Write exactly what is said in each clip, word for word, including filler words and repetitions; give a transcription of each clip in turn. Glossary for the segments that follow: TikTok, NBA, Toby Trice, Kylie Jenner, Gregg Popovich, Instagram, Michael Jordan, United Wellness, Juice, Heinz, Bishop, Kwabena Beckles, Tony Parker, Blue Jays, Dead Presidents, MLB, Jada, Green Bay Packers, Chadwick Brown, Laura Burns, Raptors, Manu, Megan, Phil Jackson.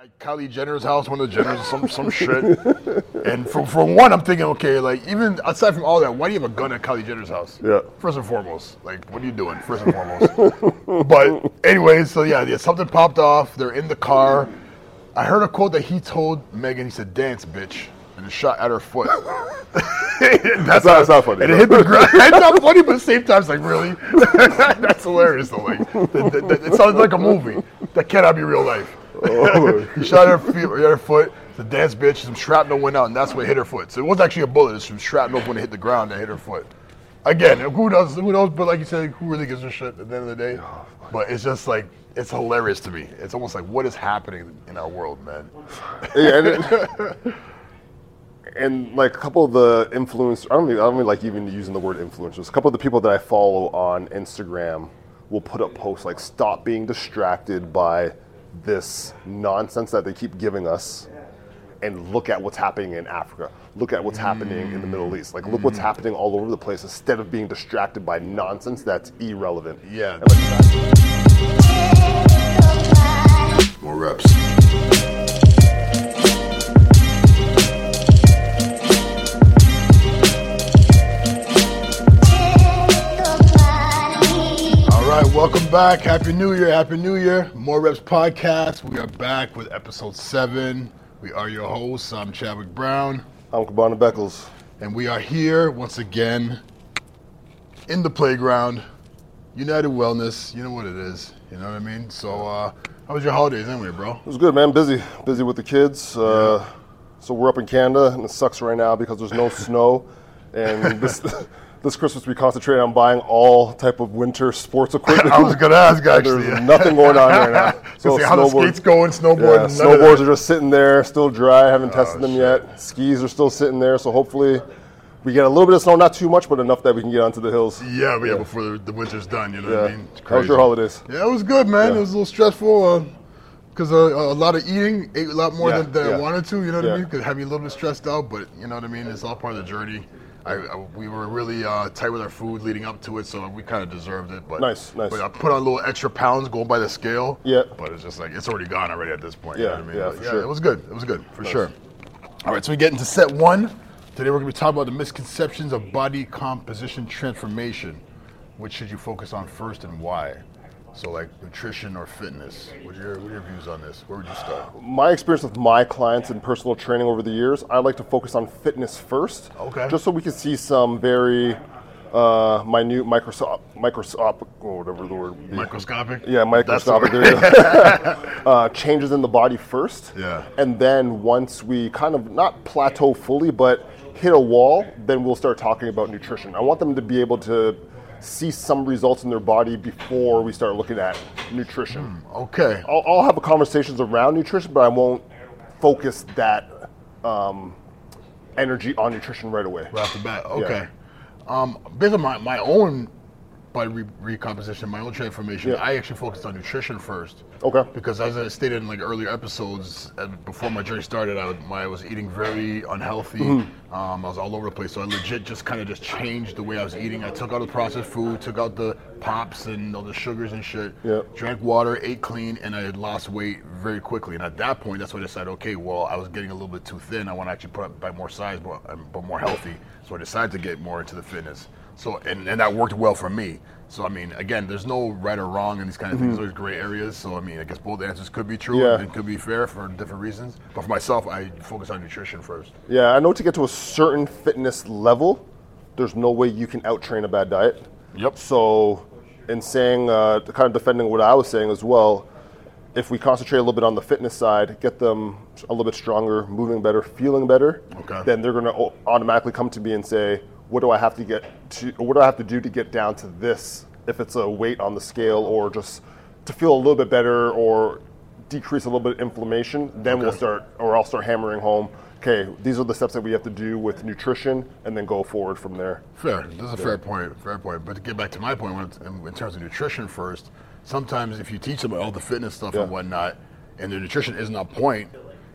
at Kylie Jenner's house, one of the Jenners, some some shit. And from from one, I'm thinking, okay, like even aside from all that, why do you have a gun at Kylie Jenner's house? Yeah. First and foremost, like what are you doing? First and foremost. But anyway, so yeah, yeah, something popped off. They're in the car. I heard a quote that he told Megan. He said, "Dance, bitch." And it shot at her foot. that's, that's, not, that's not funny. And it hit the ground. It's not funny, but at the same time, it's like, really? That's hilarious, though. Like, the, the, the, it sounds like a movie. That cannot be real life. Oh, he shot at her, feet, her foot. The dance bitch. Some shrapnel went out, and that's what hit her foot. So it wasn't actually a bullet. It was some shrapnel when it hit the ground that hit her foot. Again, who knows? Who knows? But like you said, who really gives a shit at the end of the day? But it's just like, it's hilarious to me. It's almost like, what is happening in our world, man? Yeah, and it, and like a couple of the influencers, I don't even, I don't even like even using the word influencers. A couple of the people that I follow on Instagram will put up posts like, stop being distracted by this nonsense that they keep giving us and look at what's happening in Africa. Look at what's mm. happening in the Middle East. Like, look mm. what's happening all over the place instead of being distracted by nonsense that's irrelevant. Yeah. Like, more reps. Welcome back. Happy New Year. Happy New Year. More Reps Podcast. We are back with episode seven. We are your hosts. I'm Chadwick Brown. I'm Kwabena Beckles. And we are here once again in the playground, United Wellness. You know what it is. You know what I mean? So, uh, how was your holidays anyway, bro? It was good, man. Busy. Busy with the kids. Uh, yeah. So, we're up in Canada, and it sucks right now because there's no snow. And this... This Christmas, we concentrated on buying all type of winter sports equipment. I was going to ask, actually. There's nothing going on right now. So see how the skates going, snowboarding. Yeah, snowboards are just sitting there, still dry. I haven't oh, tested them shit. yet. Skis are still sitting there. So hopefully we get a little bit of snow, not too much, but enough that we can get onto the hills. Yeah, yeah, yeah. Before the, the winter's done, you know yeah. what I mean? How was your holidays? Yeah, it was good, man. Yeah. It was a little stressful. Uh, Because a, a lot of eating, ate a lot more yeah, than, than yeah. I wanted to, you know what yeah. I mean? Could have me a little bit stressed out, but you know what I mean? It's all part of the journey. I, I, we were really uh, tight with our food leading up to it, so we kind of deserved it. But, nice, nice. But I put on a little extra pounds going by the scale. Yeah. But it's just like, it's already gone already at this point. Yeah, you know what I mean? yeah, but for yeah, sure. It was good. It was good, for nice. sure. All right, so we get into set one. Today we're going to be talking about the misconceptions of body composition transformation. Which should you focus on first and why? So like nutrition or fitness, what are, your, what are your views on this? Where would you start? My experience with my clients in personal training over the years, I like to focus on fitness first. Okay. Just so we can see some very uh, minute microscopic, microscopic, or whatever the word. Would be. Microscopic? Yeah, microscopic. There you go. uh, changes in the body first. Yeah. And then once we kind of, not plateau fully, but hit a wall, then we'll start talking about nutrition. I want them to be able to see some results in their body before we start looking at nutrition. Mm, okay. I'll, I'll have conversations around nutrition, but I won't focus that um, energy on nutrition right away. Right off the bat. Okay. Yeah. Um, based on my, my own body re- recomposition, my own transformation, yeah. I actually focused on nutrition first. Okay. Because as I stated in like earlier episodes, before my journey started, I, would, my, I was eating very unhealthy. Mm-hmm. Um, I was all over the place, so I legit just kind of just changed the way I was eating. I took out the processed food, took out the pops and all the sugars and shit. Yep. Drank water, ate clean, and I had lost weight very quickly. And at that point, that's when I decided, okay, well, I was getting a little bit too thin. I want to actually put up by more size, but, but more healthy. So I decided to get more into the fitness. So and, and that worked well for me. So, I mean, again, there's no right or wrong in these kind of things. Mm-hmm. There's gray areas. So, I mean, I guess both answers could be true yeah. and could be fair for different reasons. But for myself, I focus on nutrition first. Yeah, I know to get to a certain fitness level, there's no way you can out-train a bad diet. Yep. So, in saying, uh, kind of defending what I was saying as well, if we concentrate a little bit on the fitness side, get them a little bit stronger, moving better, feeling better, okay. then they're going to automatically come to me and say, what do I have to get to, or what do I have to do to get down to this, if it's a weight on the scale or just to feel a little bit better or decrease a little bit of inflammation, then okay. we'll start, or I'll start hammering home, okay, these are the steps that we have to do with nutrition and then go forward from there. Fair, that's a fair yeah. point, fair point. But to get back to my point, when in terms of nutrition first, sometimes if you teach them all the fitness stuff yeah. and whatnot, and the nutrition isn't on point,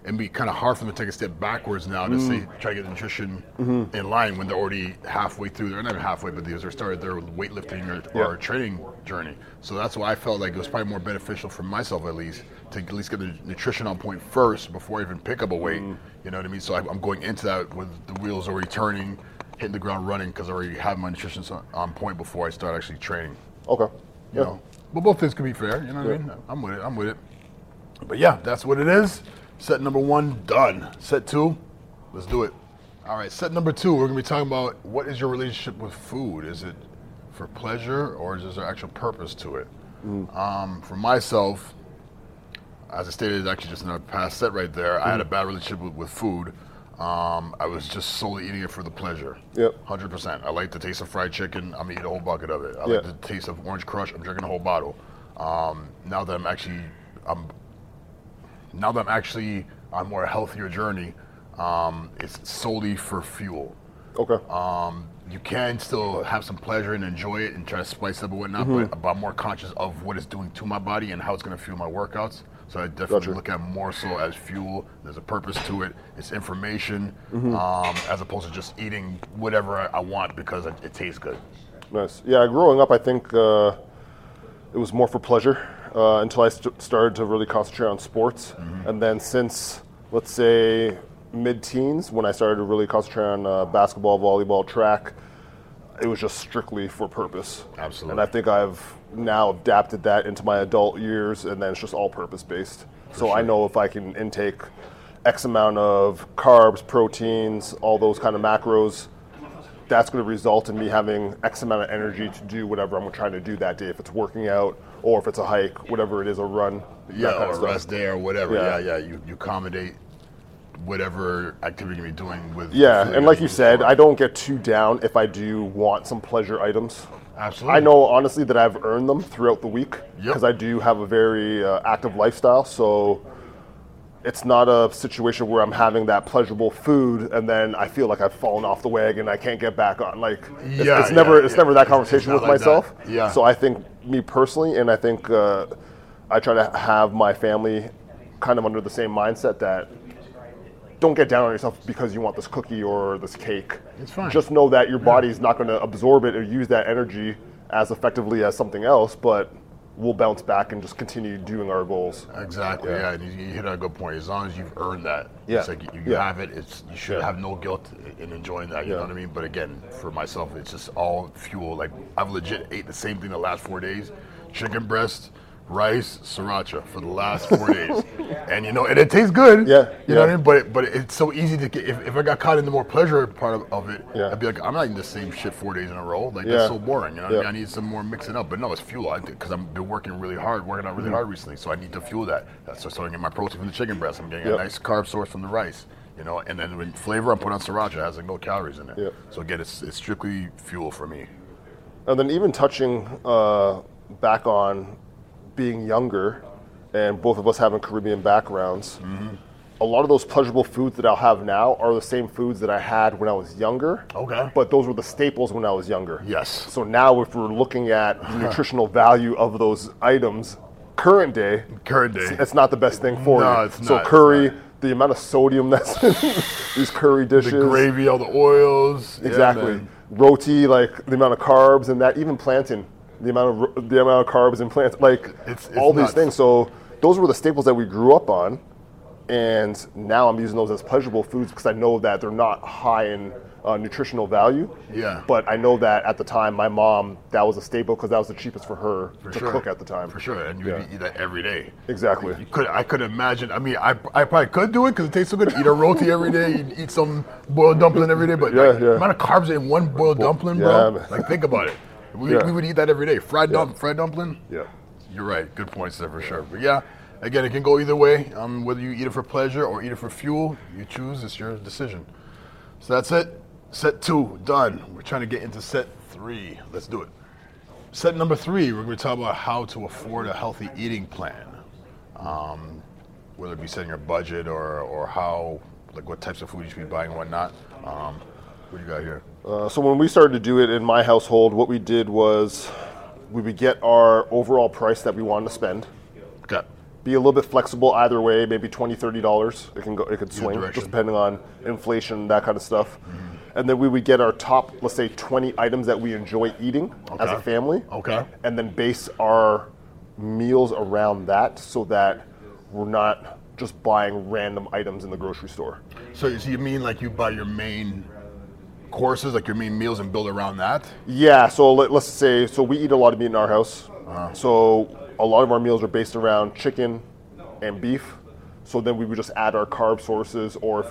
it'd be kind of hard for them to take a step backwards now to mm. see, try to get the nutrition mm-hmm. in line when they're already halfway through. They're not even halfway, but they're started their weightlifting or, yeah. or training journey. So that's why I felt like it was probably more beneficial for myself, at least, to at least get the nutrition on point first before I even pick up a weight. Mm. You know what I mean? So I'm going into that with the wheels already turning, hitting the ground running, because I already have my nutrition on point before I start actually training. Okay. Yeah. You know? But both things can be fair. You know what yeah. I mean? I'm with it. I'm with it. But yeah, that's what it is. Set number one, done. Set two, let's do it. All right, set number two, we're gonna be talking about what is your relationship with food? Is it for pleasure or is there actual purpose to it? Mm. Um, for myself, as I stated actually just in our past set right there, mm. I had a bad relationship with, with food. Um, I was just solely eating it for the pleasure. Yep. one hundred percent. I like the taste of fried chicken, I'm gonna eat a whole bucket of it. I yep. like the taste of orange crush, I'm drinking a whole bottle. Um, now that I'm actually, I'm, Now that I'm actually on more healthier journey, um, it's solely for fuel. Okay. Um, you can still have some pleasure and enjoy it and try to spice up and whatnot, mm-hmm. but, but I'm more conscious of what it's doing to my body and how it's going to fuel my workouts. So I definitely gotcha. Look at it more so as fuel. There's a purpose to it. It's information, mm-hmm. um, as opposed to just eating whatever I want because it, it tastes good. Nice. Yeah, growing up, I think uh, it was more for pleasure. Uh, until I st- started to really concentrate on sports. Mm-hmm. And then since, let's say, mid-teens, when I started to really concentrate on uh, basketball, volleyball, track, it was just strictly for purpose. Absolutely. And I think I've now adapted that into my adult years, and then it's just all purpose-based. For so sure. I know if I can intake X amount of carbs, proteins, all those kind of macros, that's going to result in me having X amount of energy to do whatever I'm trying to do that day, if it's working out or if it's a hike, whatever it is, a run. Yeah, or a rest day or whatever. Yeah, yeah, yeah. You, you accommodate whatever activity you're doing with. Yeah, and like you said, I don't get too down if I do want some pleasure items. Absolutely. I know, honestly, that I've earned them throughout the week because yep. I do have a very uh, active lifestyle, so it's not a situation where I'm having that pleasurable food and then I feel like I've fallen off the wagon. I can't get back on. Like it's, yeah, it's never, yeah, it's yeah. never that conversation with like myself. Yeah. So I think me personally, and I think uh, I try to have my family kind of under the same mindset that don't get down on yourself because you want this cookie or this cake. It's fine. Just know that your body's yeah. not going to absorb it or use that energy as effectively as something else, but we'll bounce back and just continue doing our goals. Exactly, yeah, yeah. And you, you hit a good point. As long as you've earned that, yeah. it's like you, you yeah. have it, it's, you should yeah. have no guilt in enjoying that, you yeah. know what I mean? But again, for myself, it's just all fuel. Like, I've legit ate the same thing the last four days, chicken breast, rice, sriracha for the last four days. And you know, and it tastes good, yeah. you yeah. know what I mean? But, it, but it's so easy to get, if, if I got caught in the more pleasure part of, of it, yeah. I'd be like, I'm not eating the same shit four days in a row. Like, yeah. that's so boring, you know what yeah. I mean? I need some more mixing up. But no, it's fuel, because I've been working really hard, working out really hard recently, so I need to fuel that. That's just, so I get my protein from the chicken breast, I'm getting yep. a nice carb source from the rice, you know, and then with flavor, I'm putting on sriracha, it has like no calories in it. Yep. So again, it's, it's strictly fuel for me. And then even touching uh, back on being younger, and both of us having Caribbean backgrounds, mm-hmm. a lot of those pleasurable foods that I'll have now are the same foods that I had when I was younger. Okay. But those were the staples when I was younger. Yes. So now if we're looking at the nutritional value of those items, current day, current day, it's not the best thing for no, you. No, it's not. So curry, the amount of sodium that's in these curry dishes. The gravy, all the oils. Exactly. Yeah, roti, like the amount of carbs and that, even plantain. The amount of the amount of carbs and plants, like it's, it's all nuts. These things. So those were the staples that we grew up on, and now I'm using those as pleasurable foods because I know that they're not high in uh, nutritional value. Yeah. But I know that at the time, my mom, that was a staple because that was the cheapest for her for to sure. cook at the time. For sure, and you yeah. would eat that every day. Exactly. You could, I could imagine. I mean, I I probably could do it because it tastes so good. Eat a roti every day. You'd eat some boiled dumpling every day. But yeah, like, yeah. the amount of carbs in one boiled well, dumpling, bro. Yeah, like think about it. We, yeah. we would eat that every day. Fried yeah. dump, fried dumpling? Yeah. You're right. Good points there for sure. But yeah, again, it can go either way. Um, whether you eat it for pleasure or eat it for fuel, you choose. It's your decision. So that's it. Set two, done. We're trying to get into set three. Let's do it. Set number three, we're going to talk about how to afford a healthy eating plan. Um, whether it be setting your budget or, or how, like what types of food you should be buying and whatnot. Um, what do you got here? Uh, so when we started to do it in my household, what we did was we would get our overall price that we wanted to spend. Okay. be a little bit flexible either way, maybe twenty dollars, thirty dollars. It can go, it could swing, just depending on inflation, that kind of stuff. Mm-hmm. And then we would get our top, let's say, twenty items that we enjoy eating okay. as a family. Okay. And then base our meals around that so that we're not just buying random items in the grocery store. So, so you mean like you buy your main courses, like your main meals, and build around that? Yeah, so let, let's say, so we eat a lot of meat in our house. Uh-huh. So a lot of our meals are based around chicken and beef. So then we would just add our carb sources or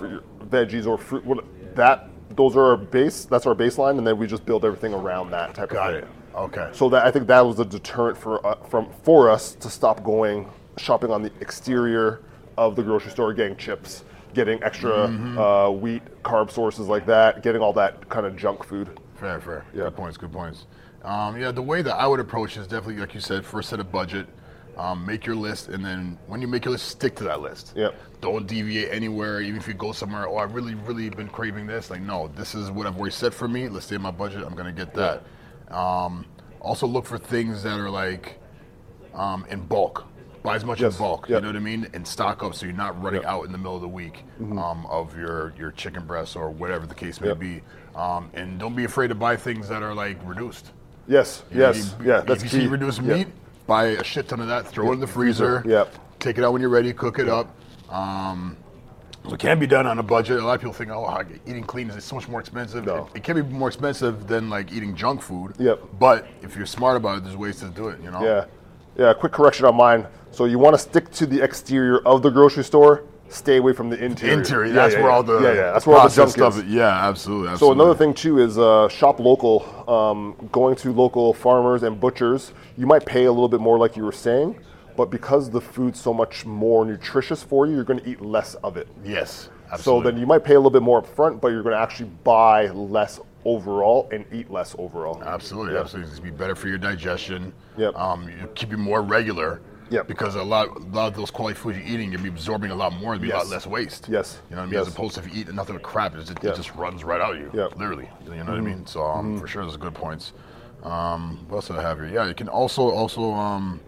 veggies or fruit. That Those are our base, that's our baseline, and then we just build everything around that type Got of thing. Got it, okay. So that I think that was a deterrent for uh, from for us to stop going shopping on the exterior of the grocery store, getting chips, getting extra mm-hmm. uh, wheat, carb sources like that, getting all that kind of junk food. Fair, fair. Yeah. Good points, good points. Um, yeah, the way that I would approach is definitely, like you said, first set a budget, um, make your list, and then when you make your list, stick to that list. Yep. Don't deviate anywhere, even if you go somewhere, oh, I've really, really been craving this. Like, no, this is what I've already set for me. Let's stay in my budget. I'm going to get that. Um, also look for things that are, like, um, in bulk. Buy as much yes. in bulk, yep. you know what I mean? And stock up so you're not running yep. out in the middle of the week mm-hmm. um, of your, your chicken breasts or whatever the case may yep. be. Um, and don't be afraid to buy things that are, like, reduced. Yes, you yes, know, you, yeah, if that's If you key. see reduced yep. meat, buy a shit ton of that, throw yep. it in the freezer, yep. take it out when you're ready, cook it yep. up. Um, so it can be done on a budget. A lot of people think, oh, eating clean is so much more expensive. No. It, it can be more expensive than, like, eating junk food. Yep. But if you're smart about it, there's ways to do it, you know? Yeah. Yeah, quick correction on mine. So you want to stick to the exterior of the grocery store. Stay away from the interior. Interior, yeah, that's yeah, where yeah. all the yeah, yeah. that's where all the junk stuff is. Yeah, absolutely, absolutely. So another thing too is uh, shop local. Um, going to local farmers and butchers, you might pay a little bit more, like you were saying, but because the food's so much more nutritious for you, you're going to eat less of it. Yes, absolutely. So then you might pay a little bit more up front, but you're going to actually buy less overall and eat less overall. Absolutely, yeah. absolutely. It's going to be better for your digestion. Yep. Um, you keep it more regular. Yep. Because a lot, a lot of those quality foods you're eating, you'll be absorbing a lot more. There'll be yes. a lot less waste. Yes. You know what I mean? Yes. As opposed to if you eat nothing but crap, it just, yep. it just runs right out of you. Yep. Literally. You know what mm-hmm. I mean? So um, mm-hmm. for sure, those are good points. Um, what else do I have here? Yeah, you can also also um,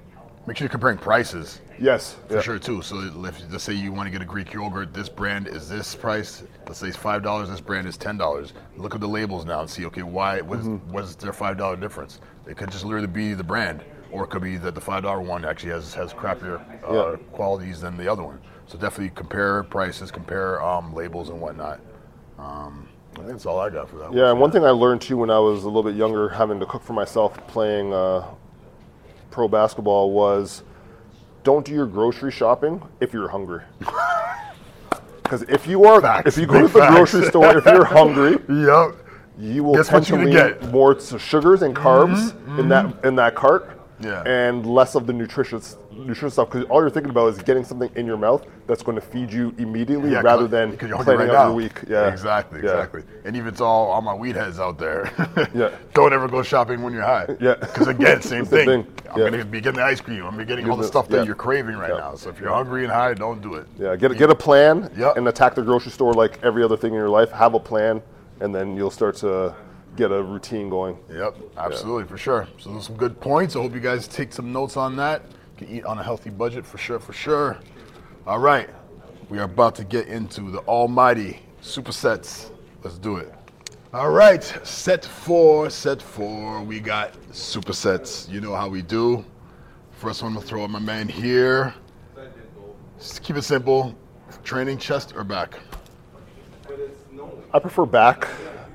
make sure you're comparing prices. Yes. For yep. sure too. So if, let's say you want to get a Greek yogurt, this brand is this price. Let's say it's five dollars. This brand is ten dollars. Look at the labels now and see. Okay, why? What's mm-hmm. what's their five dollars difference? It could just literally be the brand. Or it could be that the five dollars one actually has has crappier uh, yeah. qualities than the other one. So definitely compare prices, compare um, labels and whatnot. Um, I think that's all I got for that. Yeah, one. and one thing I learned too when I was a little bit younger, having to cook for myself, playing uh, pro basketball, was don't do your grocery shopping if you're hungry. Because if you are, facts, if you go to the facts. grocery store, if you're hungry, yep. you will Guess tend to lean get. more to sugars and carbs mm-hmm, mm-hmm. in that in that cart. Yeah. And less of the nutritious nutritious stuff, because all you're thinking about is getting something in your mouth that's going to feed you immediately yeah, rather than planning out the week. Yeah, exactly, yeah. exactly. And even it's all all my weed heads out there. yeah, don't ever go shopping when you're high. Yeah, because again, same, same thing. thing. I'm yeah. going to be getting the ice cream. I'm going to be getting all the stuff that yeah. you're craving right yeah. now. So if you're hungry and high, don't do it. Yeah, get get a plan yeah. and attack the grocery store like every other thing in your life. Have a plan, and then you'll start to get a routine going. Yep, absolutely, yeah. for sure. So those are some good points. I hope you guys take some notes on that. You can eat on a healthy budget for sure, for sure. All right, we are about to get into the almighty supersets. Let's do it. All right, set four, set four. We got supersets. You know how we do. First one, I'm gonna throw in my man here. Just keep it simple. Training chest or back? I prefer back.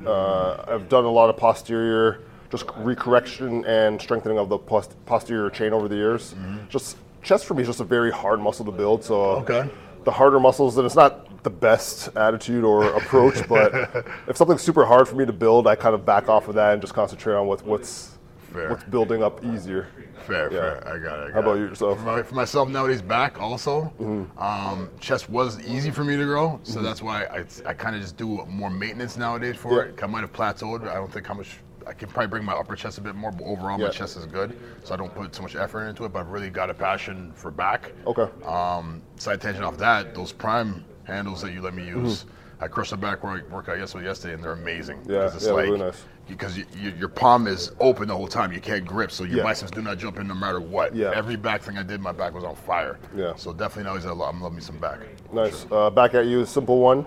Uh, I've done a lot of posterior, just recorrection and strengthening of the post- posterior chain over the years. Mm-hmm. Just chest for me is just a very hard muscle to build. So okay. the harder muscles, and it's not the best attitude or approach, but if something's super hard for me to build, I kind of back off of that and just concentrate on what, what's fair. what's building up easier. Fair, yeah. fair. I got it. I got How about it. yourself? For, my, for myself nowadays, back also. Mm-hmm. Um, chest was easy for me to grow, so mm-hmm. that's why I, I kind of just do more maintenance nowadays for yeah. it. I might have plateaued. I don't think how much I can probably bring my upper chest a bit more, but overall yeah. my chest is good, so I don't put so much effort into it. But I've really got a passion for back. Okay. Um, side tangent off that, those prime handles that you let me use. Mm-hmm. I crushed a back workout yesterday, yesterday, and they're amazing. Yeah, it's yeah, like, really nice. Because you, you, your palm is open the whole time. You can't grip, so your yeah. biceps do not jump in no matter what. Yeah. Every back thing I did, my back was on fire. Yeah. So definitely now I'm loving me some back. Nice. Sure. Uh, back at you, simple one.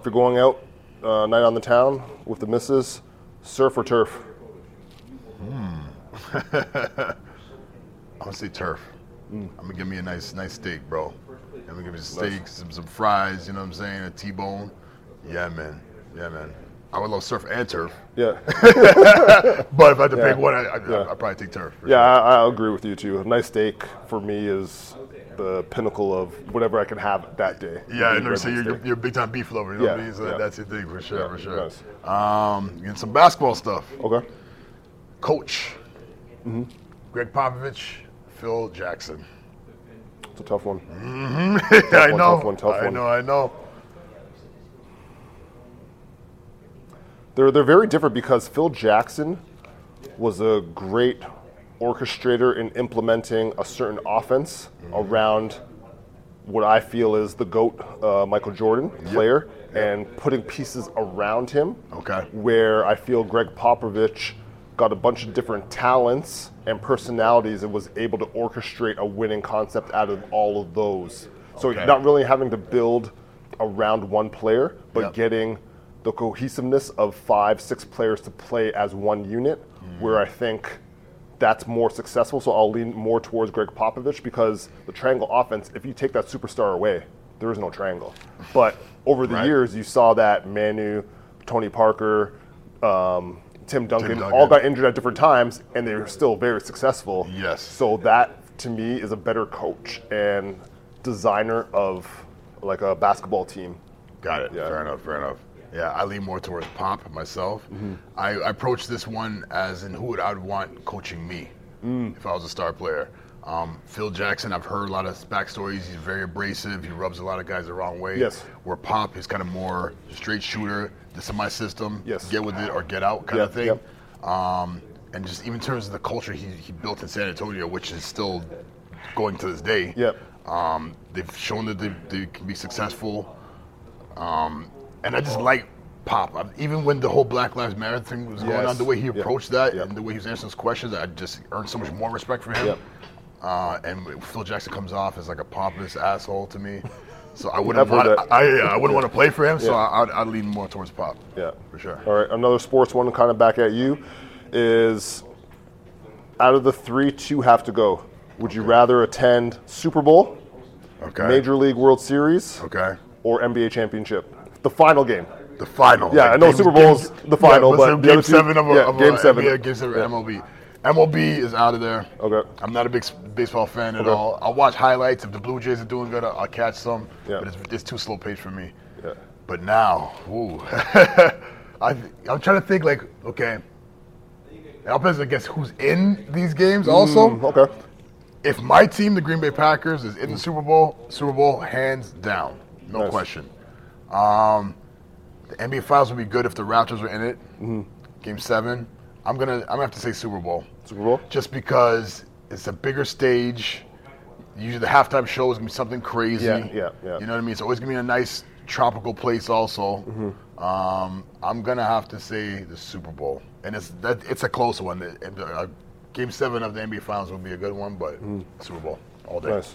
If you're going out, uh, night on the town with the missus, surf or turf? Hmm. I'm going to say turf. Mm. I'm going to give me a nice nice steak, bro. I'm going to give me some steak, nice. some, some fries, you know what I'm saying, a T-bone. Yeah, man. Yeah, man. I would love surf and turf. Yeah. But if I had to yeah. pick one, I, I, yeah. I'd probably take turf. Yeah, sure. I, I agree with you, too. A nice steak for me is the pinnacle of whatever I can have that day. Yeah, and so you're, you're, you're a big-time beef lover, you know yeah. what I mean? So yeah. that's your thing, for sure, yeah, for sure. Nice. Um, and some basketball stuff. Okay. Coach. Mm-hmm. Gregg Popovich, Phil Jackson. It's a tough one. Mm-hmm. tough I one, know. Tough one, tough I one. know. I know. They're they're very different because Phil Jackson was a great orchestrator in implementing a certain offense mm-hmm. around what I feel is the GOAT, uh, Michael Jordan, player, yep. Yep. and putting pieces around him. Okay. Where I feel Gregg Popovich got a bunch of different talents and personalities and was able to orchestrate a winning concept out of all of those. So okay. not really having to build around one player, but yep. getting the cohesiveness of five, six players to play as one unit, mm. where I think that's more successful. So I'll lean more towards Gregg Popovich because the triangle offense, if you take that superstar away, there is no triangle. But over the right. years, you saw that Manu, Tony Parker, um, Tim Duncan, Tim Duncan all got injured at different times, and they were still very successful. Yes. So that, to me, is a better coach and designer of, like, a basketball team. Got it. Yeah. Fair enough, fair enough. Yeah, I lean more towards Pop myself. Mm-hmm. I, I approach this one as in who would I would want coaching me mm. if I was a star player. Um, Phil Jackson, I've heard a lot of backstories. He's very abrasive. He rubs a lot of guys the wrong way. Yes. Where Pop is kind of more straight shooter. This is my system. Yes. Get with it or get out kind yep, of thing. Yep. Um, and just even in terms of the culture he, he built in San Antonio, which is still going to this day. Yep. Um, they've shown that they, they can be successful. Um, and I just like Pop. I, even when the whole Black Lives Matter thing was yes. going on, the way he approached yep. that yep. and the way he was answering those questions, I just earned so much more respect for him. Yep. Uh, and Phil Jackson comes off as like a pompous asshole to me, so I wouldn't want to, I, I, I wouldn't want to play for him. So yeah. I, I'd, I'd lean more towards Pop. Yeah, for sure. All right, another sports one, kind of back at you, is out of the three, two have to go. Would okay. you rather attend Super Bowl, okay, Major League World Series, okay, or N B A championship, the final game? The final. Yeah, like I know game, Super Bowl's game, the final, yeah, but game, the game, two, seven of, yeah, of game seven of N B A, game seven, yeah. M L B. M L B is out of there. Okay. I'm not a big baseball fan at okay. all. I'll watch highlights. If the Blue Jays are doing good, I'll catch some. Yeah. But it's, it's too slow paced for me. Yeah. But now, ooh. I, I'm trying to think, like, okay. It all depends, I guess, who's in these games also. Mm, okay. If my team, the Green Bay Packers, is in the Super Bowl, Super Bowl, hands down. No nice. question. Um, the N B A Finals would be good if the Raptors were in it. Mm-hmm. Game seven. I'm gonna. I'm gonna have to say Super Bowl. Super Bowl. Just because it's a bigger stage. Usually the halftime show is gonna be something crazy. Yeah, yeah, yeah. You know what I mean. It's always gonna be in a nice tropical place. Also, mm-hmm. um, I'm gonna have to say the Super Bowl, and it's that. It's a close one. It, it, uh, game seven of the N B A Finals would be a good one, but mm. Super Bowl all day. Nice.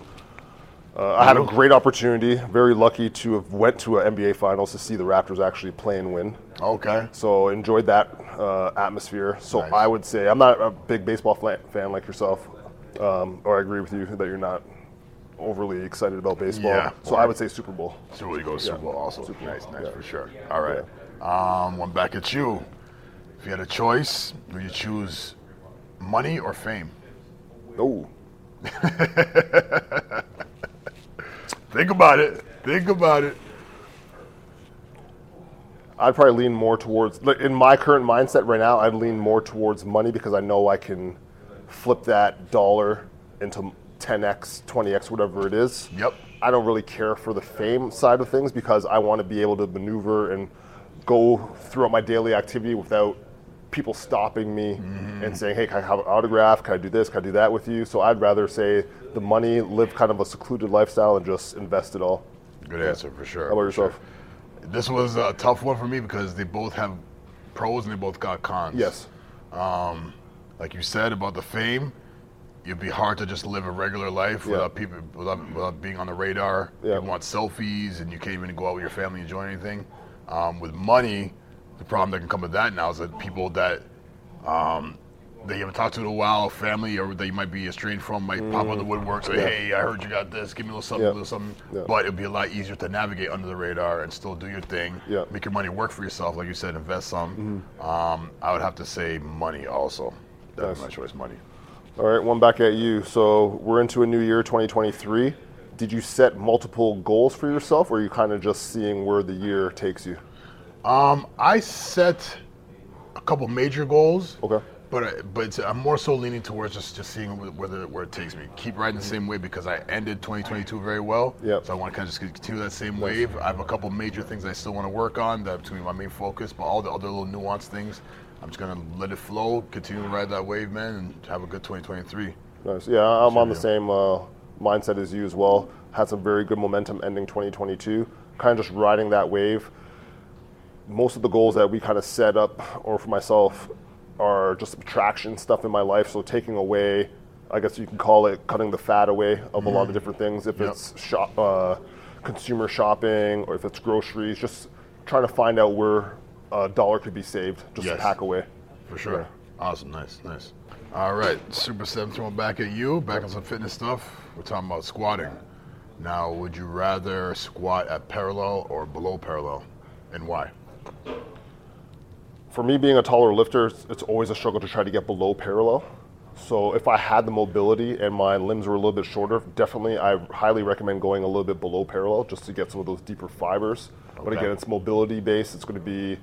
Uh, I had a great opportunity, very lucky to have went to an N B A Finals to see the Raptors actually play and win. Okay. So enjoyed that uh, atmosphere. So nice. I would say, I'm not a big baseball fan like yourself, um, or I agree with you that you're not overly excited about baseball. Yeah. So right. I would say Super Bowl. So we go Super yeah. Bowl also. Super Bowl. Nice, nice yeah. for sure. All right. Yeah. Um, I'm back at you. If you had a choice, would you choose money or fame? Oh. Think about it. Think about it. I'd probably lean more towards, in my current mindset right now, I'd lean more towards money because I know I can flip that dollar into ten x, twenty x, whatever it is. Yep. I don't really care for the fame side of things because I want to be able to maneuver and go throughout my daily activity without people stopping me mm. and saying, hey, can I have an autograph? Can I do this? Can I do that with you? So I'd rather say the money, live kind of a secluded lifestyle and just invest it all. Good answer for sure. How about yourself? Sure. This was a tough one for me because they both have pros and they both got cons. Yes. Um, like you said about the fame, it'd be hard to just live a regular life yeah. without people without, without being on the radar. Yeah. You want selfies and you can't even go out with your family and enjoy anything. Um, with money, the problem that can come with that now is that people that um, that you haven't talked to in a while, family, or that you might be estranged from, might mm. pop out the woodwork, say, yeah. hey, I heard you got this, give me a little something, a yeah. little something. Yeah. But it'd be a lot easier to navigate under the radar and still do your thing, yeah. make your money work for yourself, like you said, invest some. Mm. Um, I would have to say money also. That's nice. My choice, money. All right, one back at you. So we're into a new year, twenty twenty-three. Did you set multiple goals for yourself, or are you kind of just seeing where the year takes you? Um, I set a couple major goals. Okay. But but I'm more so leaning towards just, just seeing where, the, where it takes me. Keep riding the same way because I ended twenty twenty-two very well. Yep. So I want to kind of just continue that same wave. I have a couple major things I still want to work on. That's going to be my main focus. But all the other little nuanced things, I'm just going to let it flow, continue to ride that wave, man, and have a good twenty twenty-three. Nice. Yeah, I'm on the same uh, mindset as you as well. Had some very good momentum ending twenty twenty-two. Kind of just riding that wave. Most of the goals that we kind of set up, or for myself, are just subtraction stuff in my life. So taking away, I guess you can call it cutting the fat away of a lot of different things. If yep. it's shop, uh, consumer shopping, or if it's groceries, just trying to find out where a dollar could be saved, just yes. to pack away. For sure. Yeah. Awesome. Nice. Nice. All right. Super seven throwing back at you. Back on some fitness stuff. We're talking about squatting. Now, would you rather squat at parallel or below parallel, and why? For me, being a taller lifter, it's always a struggle to try to get below parallel. So if I had the mobility and my limbs were a little bit shorter, definitely I highly recommend going a little bit below parallel just to get some of those deeper fibers. Okay. But again, it's mobility based. It's going to be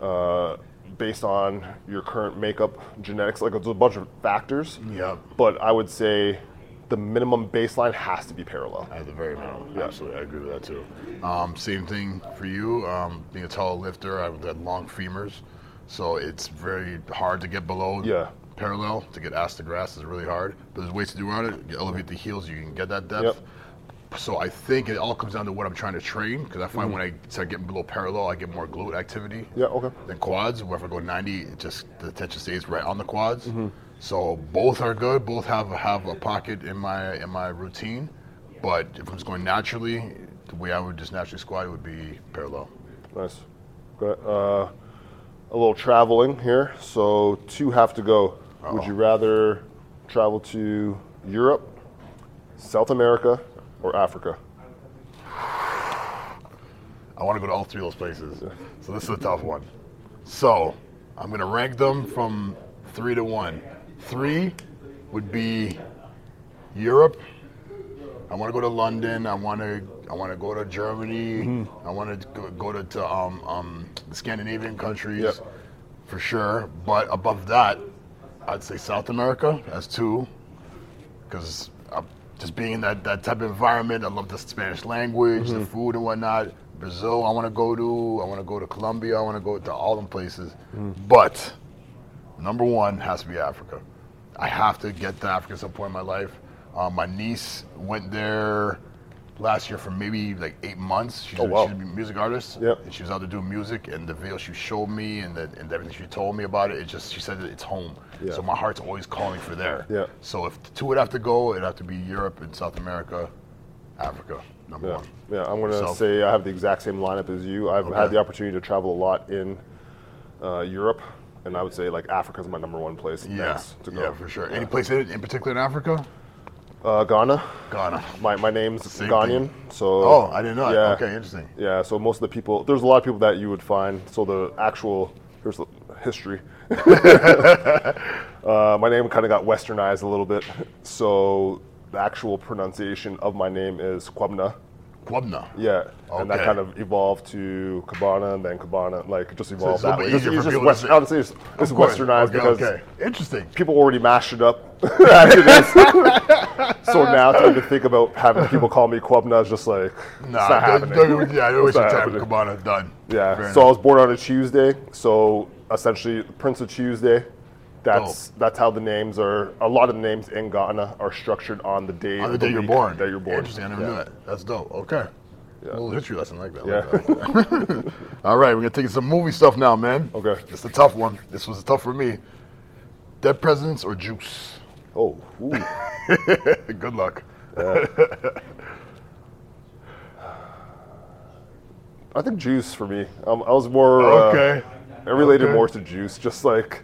uh, based on your current makeup, genetics, like there's a bunch of factors. Yeah. But I would say the minimum baseline has to be parallel. At the very minimum, yeah. Absolutely. I agree with that too. Um, same thing for you. Um, being a taller lifter, I've got long femurs. So it's very hard to get below yeah. parallel. To get ass to grass is really hard. But there's ways to do around it. You elevate the heels, you can get that depth. Yep. So I think it all comes down to what I'm trying to train. Because I find mm-hmm. when I start getting below parallel, I get more glute activity yeah, okay. than quads. Where if I go ninety, it just the tension stays right on the quads. Mm-hmm. So both are good. Both have have a pocket in my in my routine. But if I'm just going naturally, the way I would just naturally squat, it would be parallel. Nice. Good. Uh, A little traveling here, so two have to go. Uh-oh. Would you rather travel to Europe, South America, or Africa? I want to go to all three of those places, yeah. so this is a tough one. So I'm going to rank them from three to one. Three would be Europe. I want to go to London. I want to. I want to go to Germany. Mm-hmm. I want to go, go to, to um, um, the Scandinavian countries, yep. for sure. But above that, I'd say South America as two, because just being in that, that type of environment, I love the Spanish language, mm-hmm. the food and whatnot. Brazil, I want to go to. I want to go to Colombia. I want to go to all them places. Mm-hmm. But number one has to be Africa. I have to get to Africa at some point in my life. Uh, my niece went there last year for maybe like eight months. She's, oh, wow. she's a music artist, yep. and she was out there doing music. And the video she showed me, and, the, and everything she told me about it, it just she said that it's home. Yeah. So my heart's always calling for there. Yeah. So if the two would have to go, it'd have to be Europe and South America, Africa, number yeah. one. Yeah, I'm gonna Yourself. say I have the exact same lineup as you. I've okay. had the opportunity to travel a lot in uh, Europe. And I would say like Africa's my number one place. Yeah, to go. yeah, for sure. Yeah. Any place in, in particular in Africa? Uh, Ghana. Ghana. My my name's Same Ghanaian, thing. so. Oh, I didn't know. Yeah, okay, interesting. Yeah, so most of the people, there's a lot of people that you would find. So the actual, here's the history. uh, my name kind of got westernized a little bit, so the actual pronunciation of my name is Kwabena. Kwabena. Yeah, okay. And that kind of evolved to Kwabena, and then Kwabena, like it just evolved so that way. It's just, it's just Western, honestly, it's, it's westernized okay, because okay. interesting. People already mashed it up. So now to even think about having people call me Kwabena is just like nah, it's not happening. Don't, yeah, don't waste your time. Kwabena done. Yeah. Fair so enough. I was born on a Tuesday, so essentially Prince of Tuesday. That's oh. that's how the names are. A lot of the names in Ghana are structured on the day on the, the day you're born. That you're born. Interesting. I never yeah. knew that. That's dope. Okay. Yeah. A little history lesson like that. Yeah. Like that. All right, we're going to take some movie stuff now, man. Okay. It's a tough one. This was tough for me. Dead Presidents or Juice? Oh. Ooh. Good luck. Yeah. I think Juice for me. Um, I was more... Okay. Uh, I related okay. more to Juice. Just like...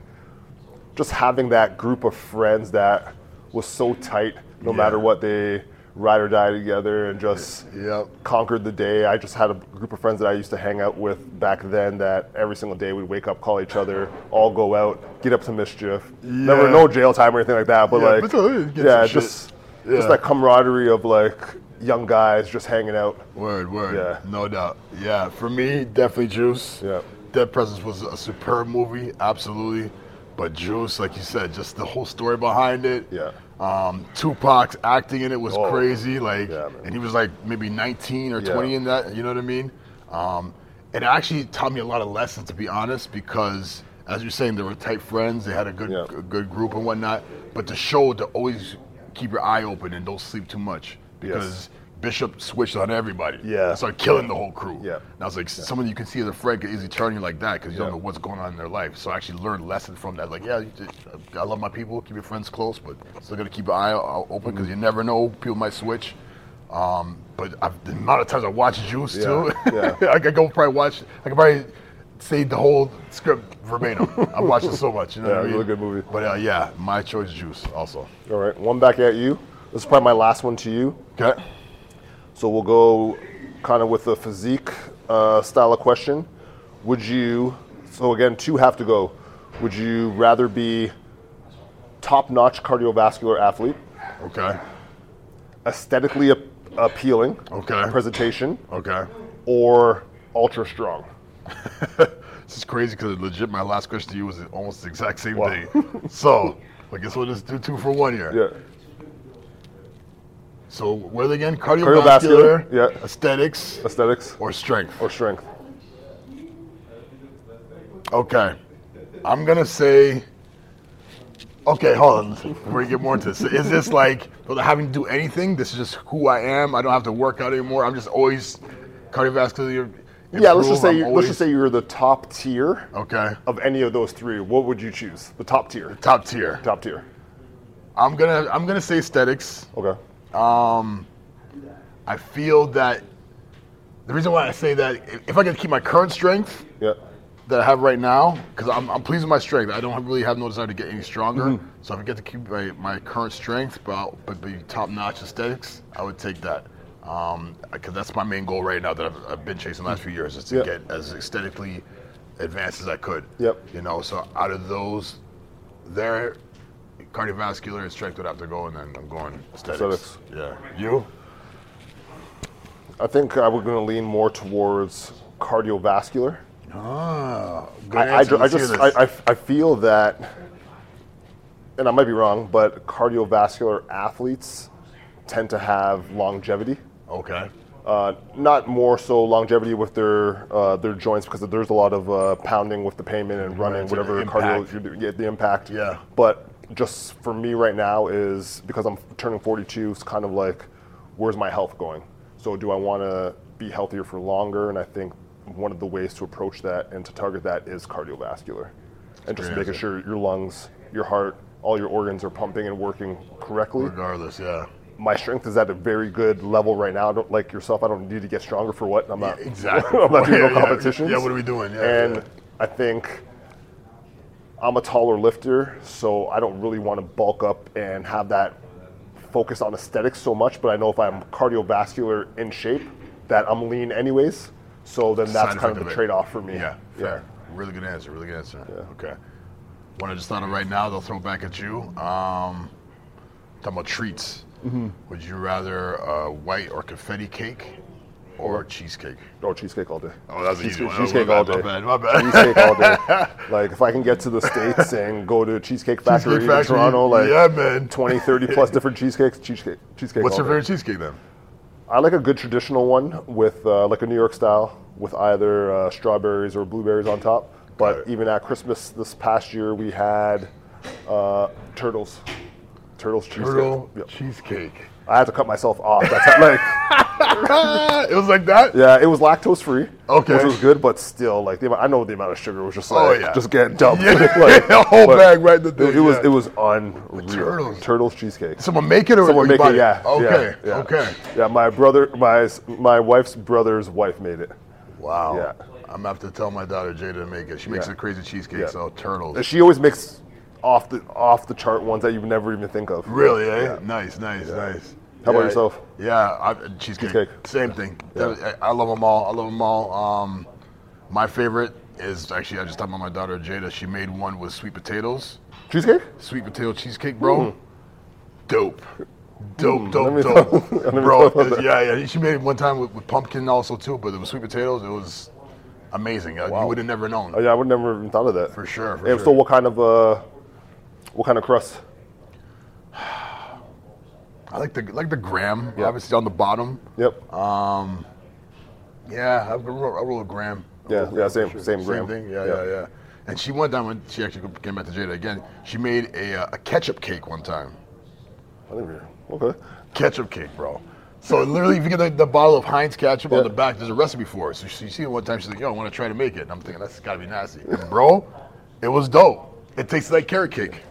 Just having that group of friends that was so tight, no yeah. matter what, they ride or die together and just yep. conquered the day. I just had a group of friends that I used to hang out with back then that every single day we'd wake up, call each other, all go out, get up to mischief. Yeah. Never, no jail time or anything like that, but yeah, like, but yeah, just, yeah. just that camaraderie of like young guys just hanging out. Word, word. Yeah. No doubt. Yeah, for me, definitely Juice. Yeah. Dead Presidents was a superb movie, absolutely. But Juice, like you said, just the whole story behind it. Yeah. Um, Tupac's acting in it was oh, crazy. Like, yeah, and he was like maybe nineteen or yeah. twenty in that. You know what I mean? Um, it actually taught me a lot of lessons, to be honest, because as you're saying, they were tight friends. They had a good, yeah. a good group and whatnot. But the show to always keep your eye open and don't sleep too much, because yes. Bishop switched on everybody. Yeah. And started killing the whole crew. Yeah. And I was like, yeah. someone you can see as a friend could easily turn you like that, because you yeah. don't know what's going on in their life. So I actually learned lessons from that. Like, yeah, you just, I love my people. Keep your friends close, but still got to keep an eye open, because you never know. People might switch. Um, but I've, the amount of times I watch Juice, yeah. too, yeah. I could go probably watch, I could probably say the whole script verbatim. I've watched it so much. You know yeah, what I mean? Really good movie. But uh, yeah, my choice, Juice also. All right, one back at you. This is probably my last one to you. Okay. So we'll go kind of with the physique uh, style of question. Would you, so again, two have to go. Would you rather be top-notch cardiovascular athlete? Okay. Aesthetically ap- appealing. Okay. Presentation. Okay. Or ultra strong. This is crazy, because legit my last question to you was almost the exact same wow. thing. So I guess we'll just do two for one here. Yeah. So what are they again? Cardiovascular, Cardiovascular yeah. aesthetics, aesthetics, or strength, or strength. Okay, I'm gonna say. Okay, hold on. We're gonna get more into this. Is this like without having to do anything? This is just who I am. I don't have to work out anymore. I'm just always cardiovascular. Improve. Yeah, let's just say you, always... let's just say you're the top tier. Okay. Of any of those three, what would you choose? The top tier. The top tier. Top tier. I'm gonna I'm gonna say aesthetics. Okay. Um, I feel that the reason why I say that, if I can keep my current strength yeah. that I have right now, because I'm, I'm pleased with my strength. I don't really have no desire to get any stronger. Mm-hmm. So if I get to keep my, my current strength, but but be top-notch aesthetics, I would take that. Um, because that's my main goal right now that I've, I've been chasing the last few years, is to yeah. get as aesthetically advanced as I could. Yep. You know, so out of those, there. Cardiovascular and strength would have to go, and then I'm going aesthetics. aesthetics. Yeah. You? I think I was going to lean more towards cardiovascular. Ah, good I, answer. I, I just I, I, I feel that, and I might be wrong, but cardiovascular athletes tend to have longevity. Okay. Uh, not more so longevity with their uh, their joints, because there's a lot of uh, pounding with the pavement and running, right, whatever the cardio, yeah, the impact. Yeah. But just for me right now is, because I'm turning forty-two, it's kind of like, where's my health going? So do I want to be healthier for longer? And I think one of the ways to approach that and to target that is cardiovascular. That's and just making answer. Sure your lungs, your heart, all your organs are pumping and working correctly. Regardless, yeah. My strength is at a very good level right now. I don't, like yourself, I don't need to get stronger for what? I'm not, yeah, exactly. I'm not doing yeah, no competitions. Yeah, yeah, what are we doing? Yeah, and yeah. I think... I'm a taller lifter, so I don't really want to bulk up and have that focus on aesthetics so much, but I know if I'm cardiovascular in shape, that I'm lean anyways, so then that's kind of the trade-off for me. Yeah, fair. Yeah. Really good answer, really good answer. Yeah. Okay. What I just thought of right now, they'll throw back at you. Um, talking about treats. Mm-hmm. Would you rather uh, white or confetti cake? Or cheesecake. Oh, cheesecake all day. Oh, that's cheesecake, easy. Cheesecake all day. My bad, my bad. Cheesecake all day. Like, if I can get to the States and go to Cheesecake Factory, Cheesecake Factory. in Toronto, like yeah, man. twenty, thirty plus different cheesecakes, cheesecake, cheesecake. What's your favorite cheesecake then? I like a good traditional one with uh, like a New York style with either uh, strawberries or blueberries on top. But even at Christmas this past year, we had uh, turtles. Turtles cheesecake. Turtle yep. cheesecake. I had to cut myself off. That's how, like. It was like that? Yeah, it was lactose free. Okay. Which was good, but still, like, the, I know the amount of sugar was just like, oh, yeah. just getting dumped. Yeah. Like, a whole bag right in the thing. It, it, yeah. was, it was unreal. The turtles. Turtles cheesecake. Someone make it or Someone make it, it, yeah. Okay, yeah, yeah. okay. Yeah, my brother, my my wife's brother's wife made it. Wow. Yeah. I'm going to have to tell my daughter Jada to make it. She makes yeah. a crazy cheesecake, yeah. so turtles. And she always makes off the off the chart ones that you would never even think of. Really, eh? Yeah. Nice, nice, yeah. nice. How yeah, about yourself? Yeah, I, cheesecake. cheesecake. Same thing. Yeah. I love them all. I love them all. Um, my favorite is, actually, I just talked about my daughter, Jada. She made one with sweet potatoes. Cheesecake? Sweet potato cheesecake, bro. Mm. Dope. Dope, mm, dope, dope. Bro, it, yeah, yeah. She made it one time with, with pumpkin also, too, but it was sweet potatoes. It was amazing. Wow. Uh, you would have never known. Oh, yeah, I would have never even thought of that. For sure, for and sure. So what kind of, uh, what kind of crust? I like the like the graham, yep. obviously on the bottom. Yep. Um, yeah, I roll, I roll a graham. I yeah, yeah, same, sure. same, same graham. Same thing. Yeah, yeah, yeah, yeah. And she went down when she actually came back to Jada again. She made a, a ketchup cake one time. I think we okay. Ketchup cake, bro. So literally, if you get the, the bottle of Heinz ketchup yeah. on the back, there's a recipe for it. So she, she see it one time. She's like, "Yo, I want to try to make it." And I'm thinking that's got to be nasty, bro. It was dope. It tastes like carrot cake.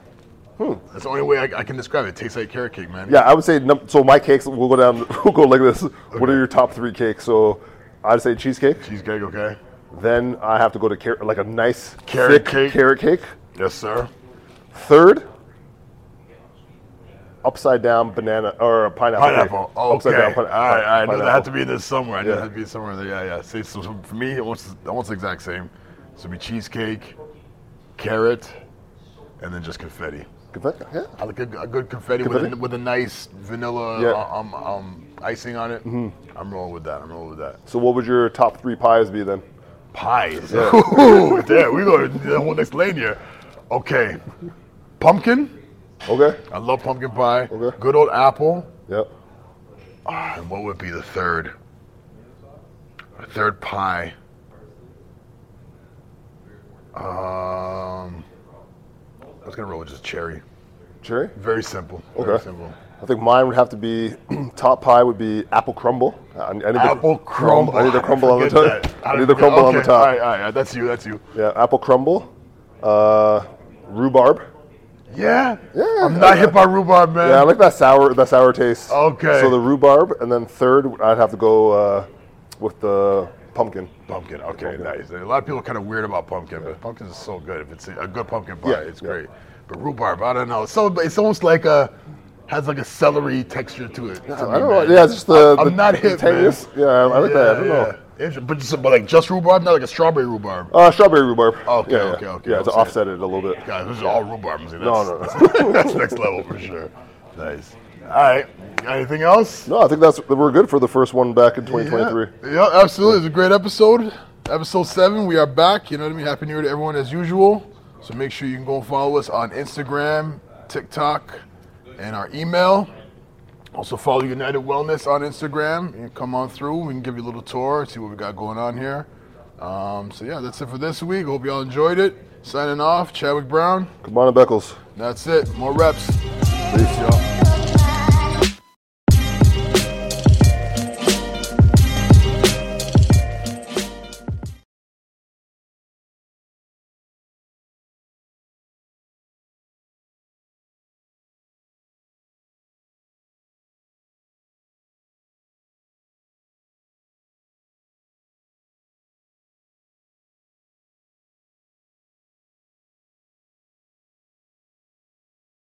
Hmm. That's the only way I, I can describe it. It tastes like carrot cake, man. Yeah, I would say, so my cakes, we'll go down, we'll go like this. Okay. What are your top three cakes? So I'd say cheesecake. Cheesecake, okay. Then I have to go to car- like a nice carrot cake. carrot cake. Yes, sir. Third, upside down banana, or a pineapple Pineapple, cake. okay. Upside down, pine- all right, all right. No, there had to be this somewhere. I yeah. had to be somewhere there, yeah, yeah. See, so for me, it wants almost the exact same. So it'd be cheesecake, carrot, and then just confetti. Confetti, yeah. I like a, a good confetti, confetti? With, a, with a nice vanilla yeah. um, um, icing on it. Mm-hmm. I'm rolling with that. I'm rolling with that. So, what would your top three pies be then? Pies. Yeah. Ooh, damn, we go to the whole next lane here. Okay, pumpkin. Okay. I love pumpkin pie. Okay. Good old apple. Yep. Ah, and what would be the third? The third pie. Um. I was going to roll with just cherry. Cherry? Very simple. Okay. Very simple. I think mine would have to be, top pie would be apple crumble. I, I need apple the, crumble. I need the crumble on the top. I, I need the crumble okay. on the top. All right, all right. That's you. That's you. Yeah, apple crumble. Uh, rhubarb. Yeah. Yeah. I'm not hit by rhubarb, man. Yeah, I like that sour that sour taste. Okay. So the rhubarb, and then third, I'd have to go uh, with the... Pumpkin. Pumpkin, okay, pumpkin. Nice. A lot of people are kind of weird about pumpkin, yeah. but pumpkin is so good. If it's a, a good pumpkin pie, yeah, it's yeah. great. But rhubarb, I don't know. So it's almost like a, has like a celery texture to it. Yeah, to I me, don't man. know. Yeah, it's just the, I'm the, not hit, the man. Yeah, I like yeah, that. I don't yeah. know. But, just, but like just rhubarb, not like a strawberry rhubarb. Uh, strawberry rhubarb. Okay, yeah, okay, okay. Yeah, yeah to offset it. it a little bit. Guys, this is all rhubarb. That's, no, no, no. That's next level for sure. Nice. All right. Anything else? No, I think that's we're good for the first one back in twenty twenty-three. Yeah, yeah absolutely. It's a great episode. Episode seven. We are back. You know what I mean? Happy New Year to everyone as usual. So make sure you can go and follow us on Instagram, TikTok, and our email. Also follow United Wellness on Instagram. You can come on through. We can give you a little tour, see what we got going on here. Um, so, yeah, that's it for this week. Hope you all enjoyed it. Signing off, Chadwick Brown. Kwabena Beckles. That's it. More reps. Peace, y'all.